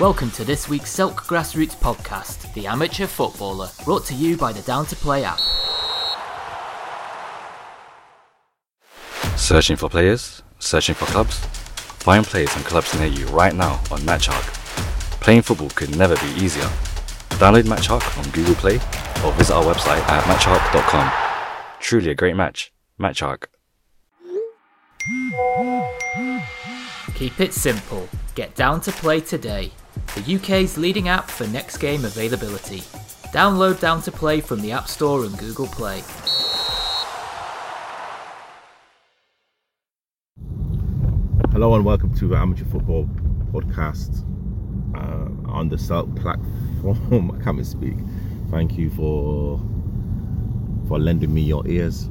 Welcome to this week's SELK Grassroots podcast, The Amateur Footballer, brought to you by the Down to Play app. Searching for players, searching for clubs, find players and clubs near you right now on Matchark. Playing football could never be easier. Download Matchark on Google Play or visit our website at matchark.com. Truly a great match, Matchark. Keep it simple. Get Down to Play today, the UK's leading app for next game availability. Download Down to Play from the App Store and Google Play. Hello and welcome to the Amateur Football Podcast on the SELK platform. I can't even speak. Thank you for lending me your ears.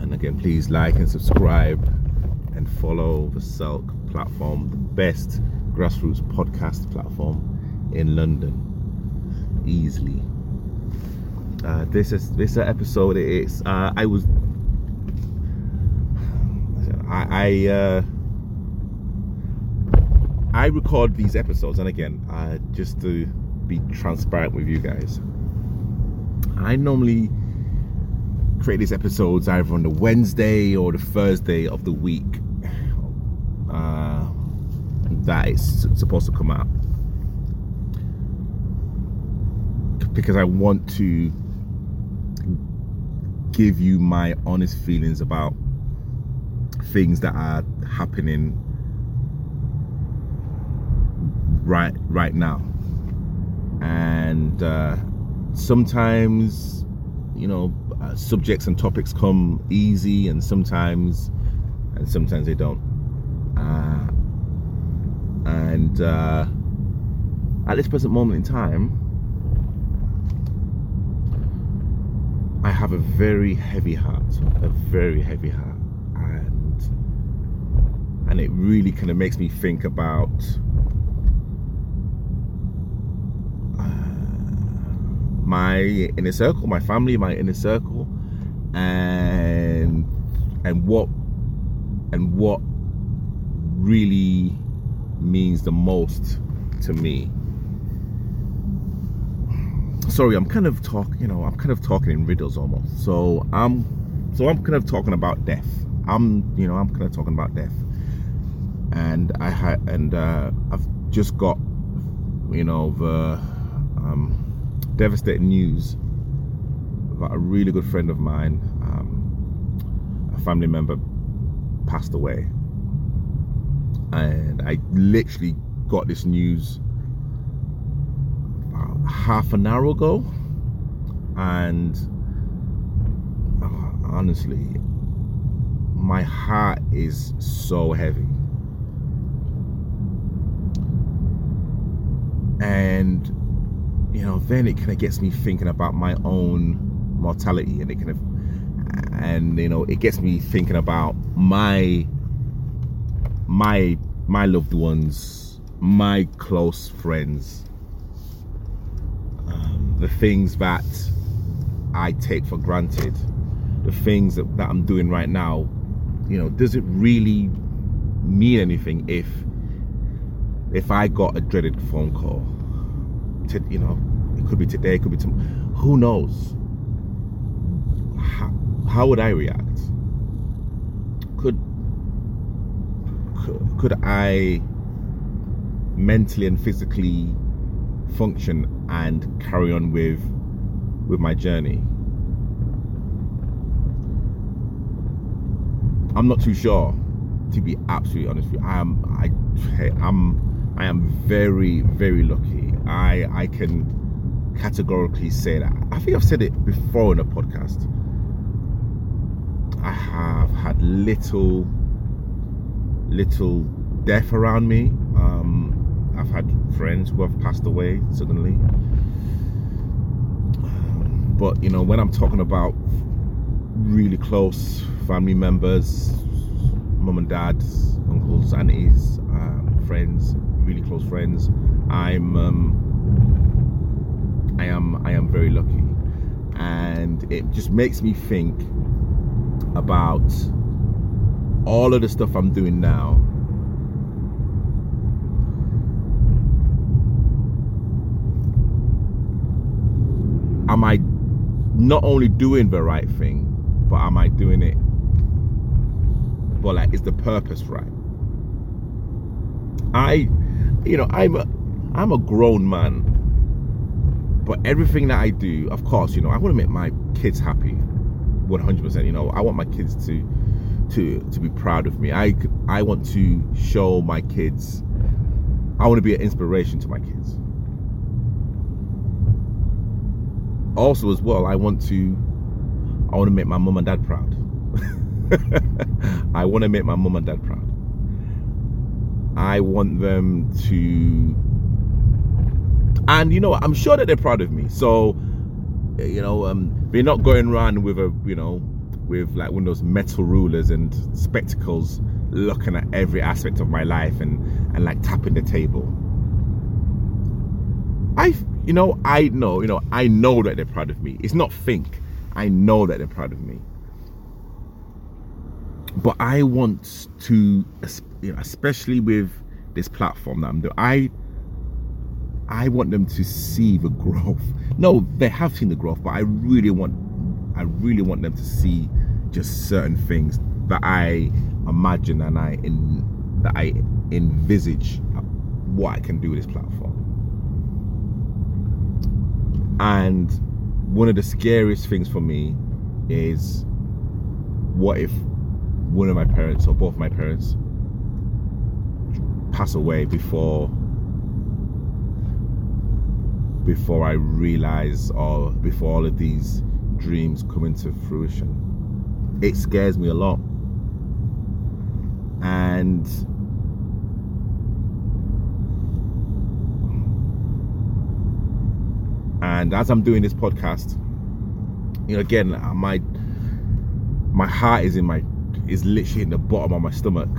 And again, please like and subscribe and follow the SELK platform, the best grassroots podcast platform in London, easily. This episode is I record these episodes, and again, just to be transparent with you guys, I normally create these episodes either on the Wednesday or the Thursday of the week that is supposed to come out, because I want to give you my honest feelings about things that are happening right now. And sometimes, you know, subjects and topics come easy, and sometimes they don't. And at this present moment in time, I have a very heavy heart, and it really kind of makes me think about my family, my inner circle, and what really means the most to me. Sorry, I'm kind of talking in riddles almost. So I'm kind of talking about death. And I've just got, the devastating news about a really good friend of mine. A family member passed away. And I literally got this news about half an hour ago, and honestly, my heart is so heavy. And then it kind of gets me thinking about my own mortality, and it gets me thinking about my loved ones, my close friends, the things that I take for granted, the things that I'm doing right now. Does it really mean anything if I got a dreaded phone call? It could be today, it could be tomorrow. Who knows? How would I react? Could I mentally and physically function and carry on with my journey? I'm not too sure, to be absolutely honest with you. I am very, very lucky. I can categorically say that. I think I've said it before in a podcast. I have had little death around me. I've had friends who have passed away suddenly, but when I'm talking about really close family members, mum and dad, uncles, aunties, friends, really close friends, I am very lucky. And it just makes me think about all of the stuff I'm doing now, am I not only doing the right thing, but am I doing it? But like, is the purpose right? I'm a grown man, but everything that I do, of course, you know, I want to make my kids happy, 100%. You know, I want my kids to be proud of me. I want to show my kids. I want to be an inspiration to my kids. Also, as well, I want to make my mum and dad proud. I want to make my mum and dad proud. I want them to, and you know, I'm sure that they're proud of me. So, you know, they're not going around with a, you know, with like one of those metal rulers and spectacles, looking at every aspect of my life and like tapping the table. I know that they're proud of me. It's not think. I know that they're proud of me. But I want to, you know, especially with this platform that I'm doing, I want them to see the growth. No, they have seen the growth, but I really want them to see just certain things that I imagine and I envisage what I can do with this platform. And one of the scariest things for me is, what if one of my parents or both my parents pass away before I realize, or before all of these dreams come into fruition? It scares me a lot. And as I'm doing this podcast, you know, again, my heart is literally in the bottom of my stomach.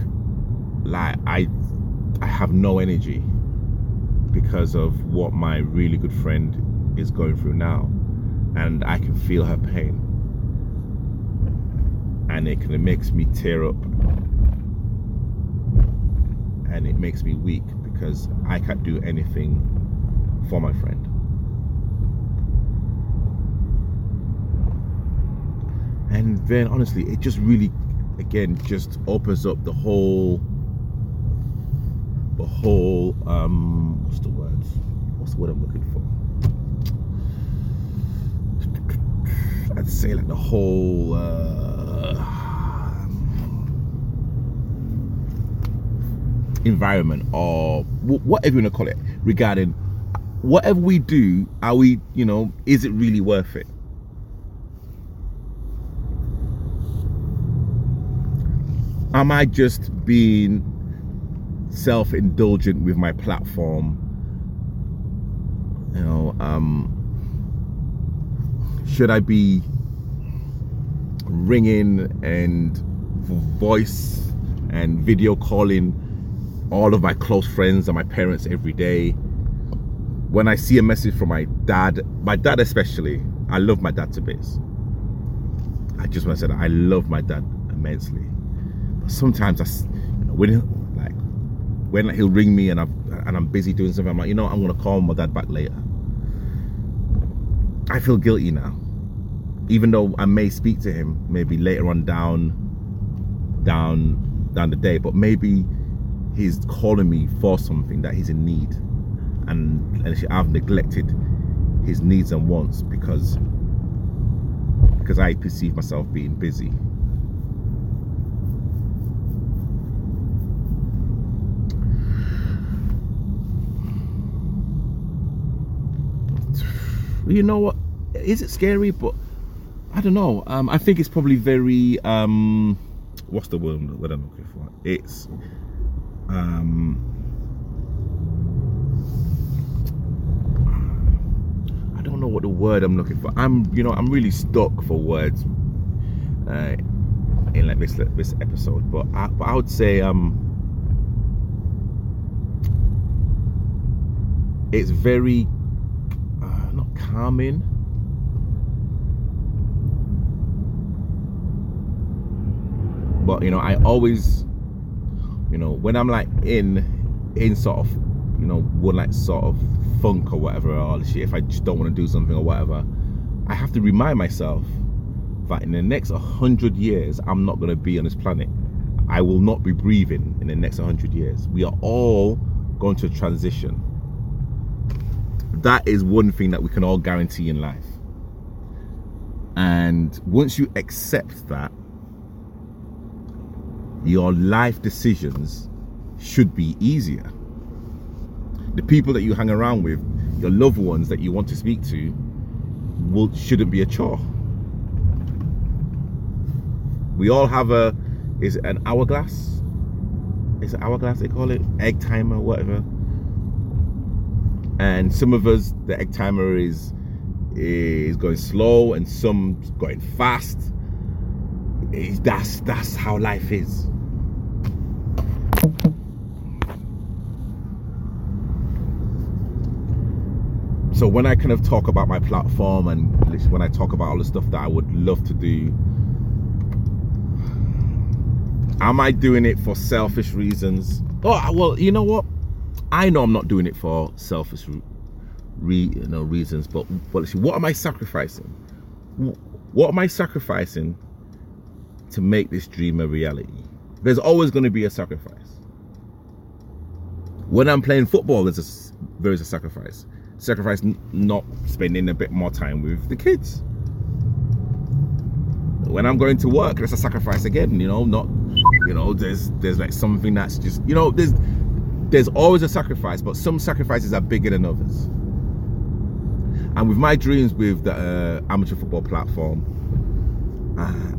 Like I have no energy because of what my really good friend is going through now, and I can feel her pain, and it kind of makes me tear up, and it makes me weak because I can't do anything for my friend. And then honestly, it just really, again, just opens up the whole what's the word I'm looking for? I'd say like the whole environment, or whatever you want to call it, regarding whatever we do, are we, you know, is it really worth it? Am I just being self-indulgent with my platform? You know, should I be ringing and voice and video calling all of my close friends and my parents every day? When I see a message from my dad especially, I love my dad to bits. I just want to say that I love my dad immensely. But sometimes when he'll ring me and I'm busy doing something, I'm like, you know, I'm gonna call my dad back later. I feel guilty now, even though I may speak to him maybe later on down the day, but maybe he's calling me for something that he's in need, and I've neglected his needs and wants because I perceive myself being busy. You know what? Is it scary? But I don't know. I think it's probably very what's the word that I'm looking for? It's I don't know what the word I'm looking for. I'm really stuck for words in like this episode. But I would say it's very not calming. But you know, I always, you know, when I'm like in sort of, you know, one like sort of funk or whatever, or shit, if I just don't want to do something or whatever, I have to remind myself that in the next 100 years, I'm not going to be on this planet. I will not be breathing in the next 100 years. We are all going to transition. That is one thing that we can all guarantee in life. And once you accept that, your life decisions should be easier. The people that you hang around with, your loved ones that you want to speak to, shouldn't be a chore. We all have an hourglass they call it, egg timer, whatever. And some of us, the egg timer is going slow, and some going fast. That's how life is. So when I kind of talk about my platform and when I talk about all the stuff that I would love to do, am I doing it for selfish reasons? Oh, well, you know what? I know I'm not doing it for selfish reasons, but what am I sacrificing? What am I sacrificing to make this dream a reality? There's always going to be a sacrifice. When I'm playing football, there is a sacrifice. Sacrifice not spending a bit more time with the kids. When I'm going to work, there's a sacrifice again. There's like something that's just, there's always a sacrifice, but some sacrifices are bigger than others. And with my dreams with the amateur football platform,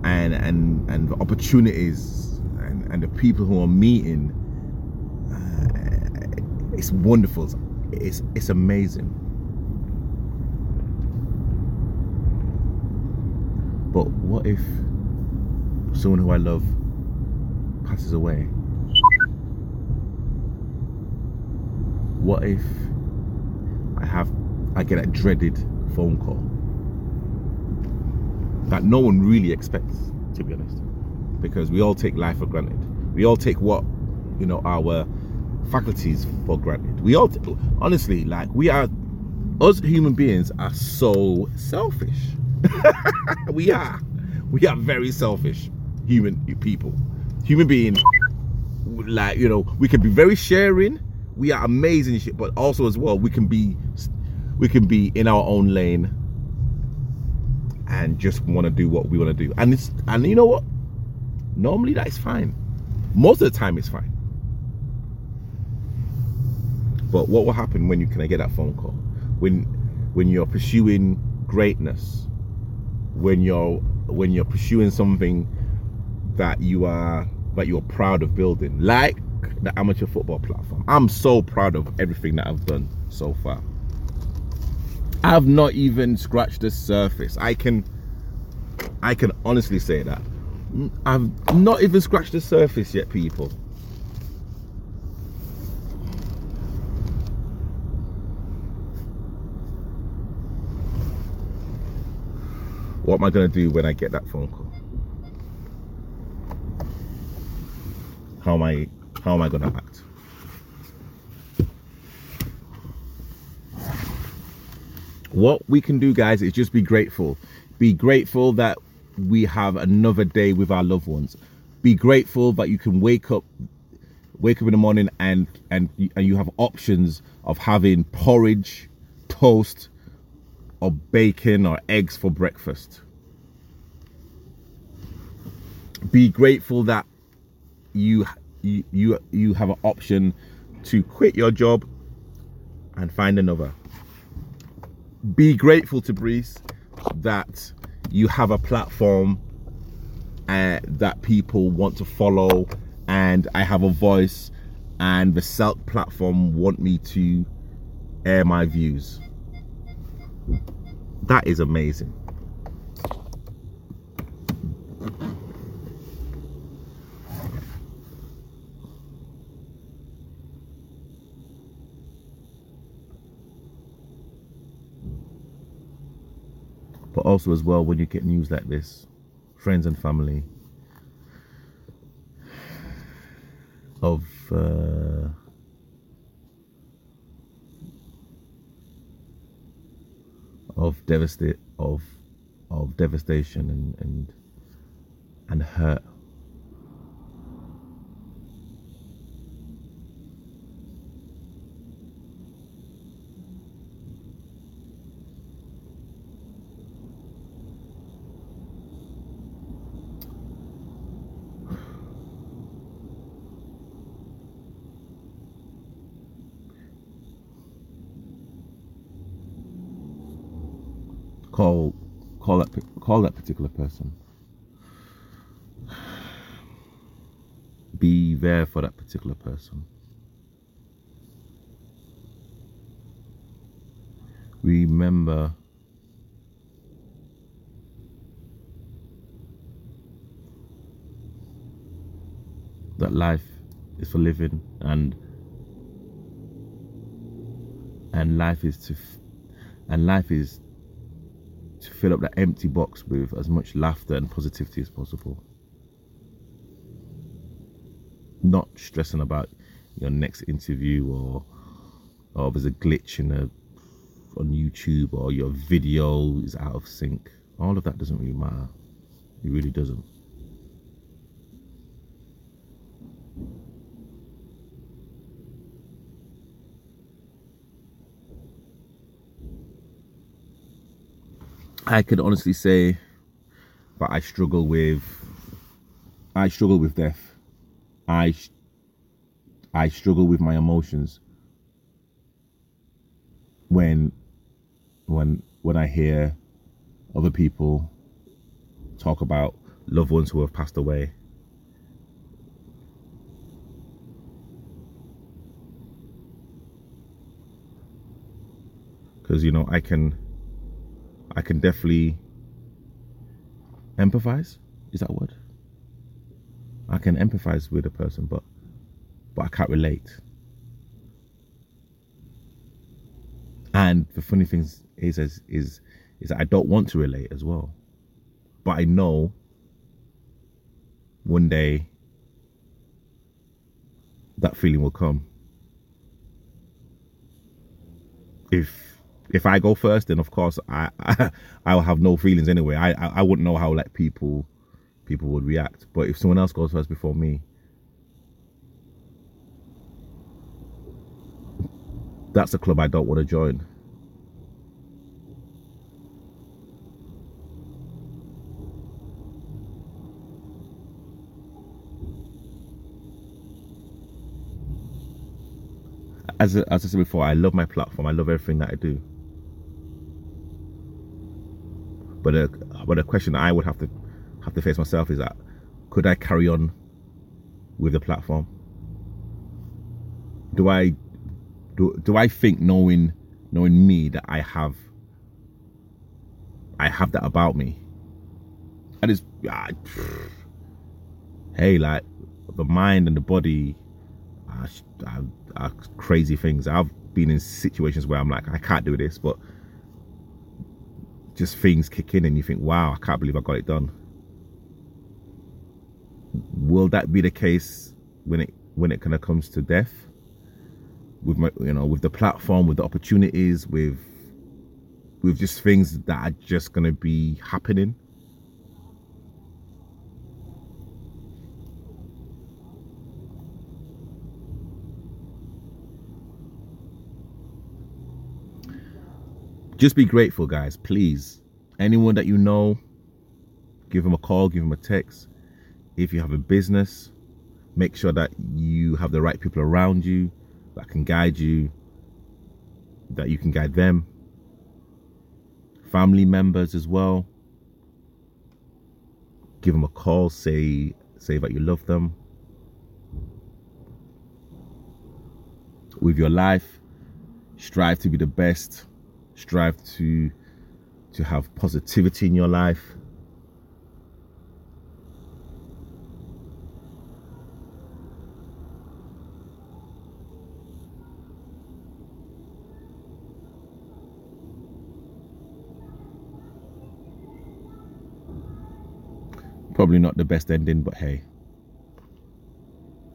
and the opportunities and the people who I'm meeting, it's wonderful. It's amazing. But what if someone who I love passes away? What if I get that dreaded phone call that no one really expects, to be honest, because we all take life for granted. We all take our faculties for granted. We all honestly, us human beings are so selfish. we are very selfish human beings. We can be very sharing. We are amazing shit, but also as well, we can be in our own lane and just want to do what we want to do. And you know what? Normally that is fine. Most of the time it's fine. But what will happen when you get that phone call? When you're pursuing greatness, when you're pursuing something that you're proud of building, like the amateur football platform. I'm so proud of everything that I've done so far. I've not even scratched the surface. I can honestly say that. I've not even scratched the surface yet, people. What am I going to do when I get that phone call? How am I going to act? What we can do, guys, is just be grateful. Be grateful that we have another day with our loved ones. Be grateful that you can wake up in the morning and you have options of having porridge, toast, or bacon or eggs for breakfast. Be grateful that you have an option to quit your job and find another. Be grateful to breathe, that you have a platform that people want to follow, and I have a voice, and the SELK platform want me to air my views. That is amazing. But also as well, when you get news like this, friends and family of of devastation and hurt. Call that particular person. Be there for that particular person. Remember that life is for living, and life is to fill up that empty box with as much laughter and positivity as possible. Not stressing about your next interview or there's a glitch on YouTube, or your video is out of sync. All of that doesn't really matter. It really doesn't. I could honestly say that I struggle with death. I struggle with my emotions when I hear other people talk about loved ones who have passed away. Because, you know, I can definitely empathize. Is that a word? I can empathize with a person, but I can't relate. And the funny thing is that I don't want to relate as well. But I know one day that feeling will come. If I go first, then of course I'll have no feelings anyway. I wouldn't know how, like, people would react. But if someone else goes first before me, that's a club I don't want to join. As I said before, I love my platform. I love everything that I do. But a question I would have to face myself is that, could I carry on with the platform? Do I think, knowing me, that I have that about me? And it's hey, like, the mind and the body are crazy things. I've been in situations where I'm like, I can't do this, but just things kick in and you think, wow, I can't believe I got it done. Will that be the case when it kind of comes to death? With my, you know, with the platform, with the opportunities, with just things that are just gonna be happening. Just be grateful, guys, please. Anyone that you know, give them a call, give them a text. If you have a business, make sure that you have the right people around you that can guide you, that you can guide them. Family members as well. Give them a call, say that you love them. With your life, strive to be the best. Strive to have positivity in your life. Probably not the best ending, but hey.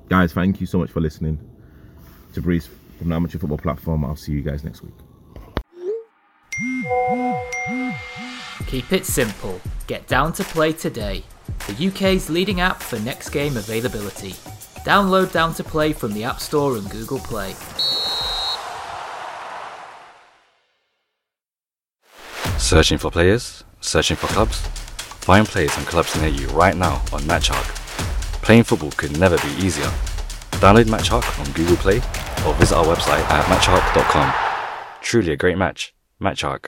Guys, thank you so much for listening to Breeze from the Amateur Football Platform. I'll see you guys next week. Keep it simple. Get Down to Play today, the UK's leading app for next game availability. Download Down to Play from the App Store and Google Play. Searching for players? Searching for clubs? Find players and clubs near you right now on Matchark. Playing football could never be easier. Download Matchark on Google Play or visit our website at matchark.com. Truly a great match. Matchark.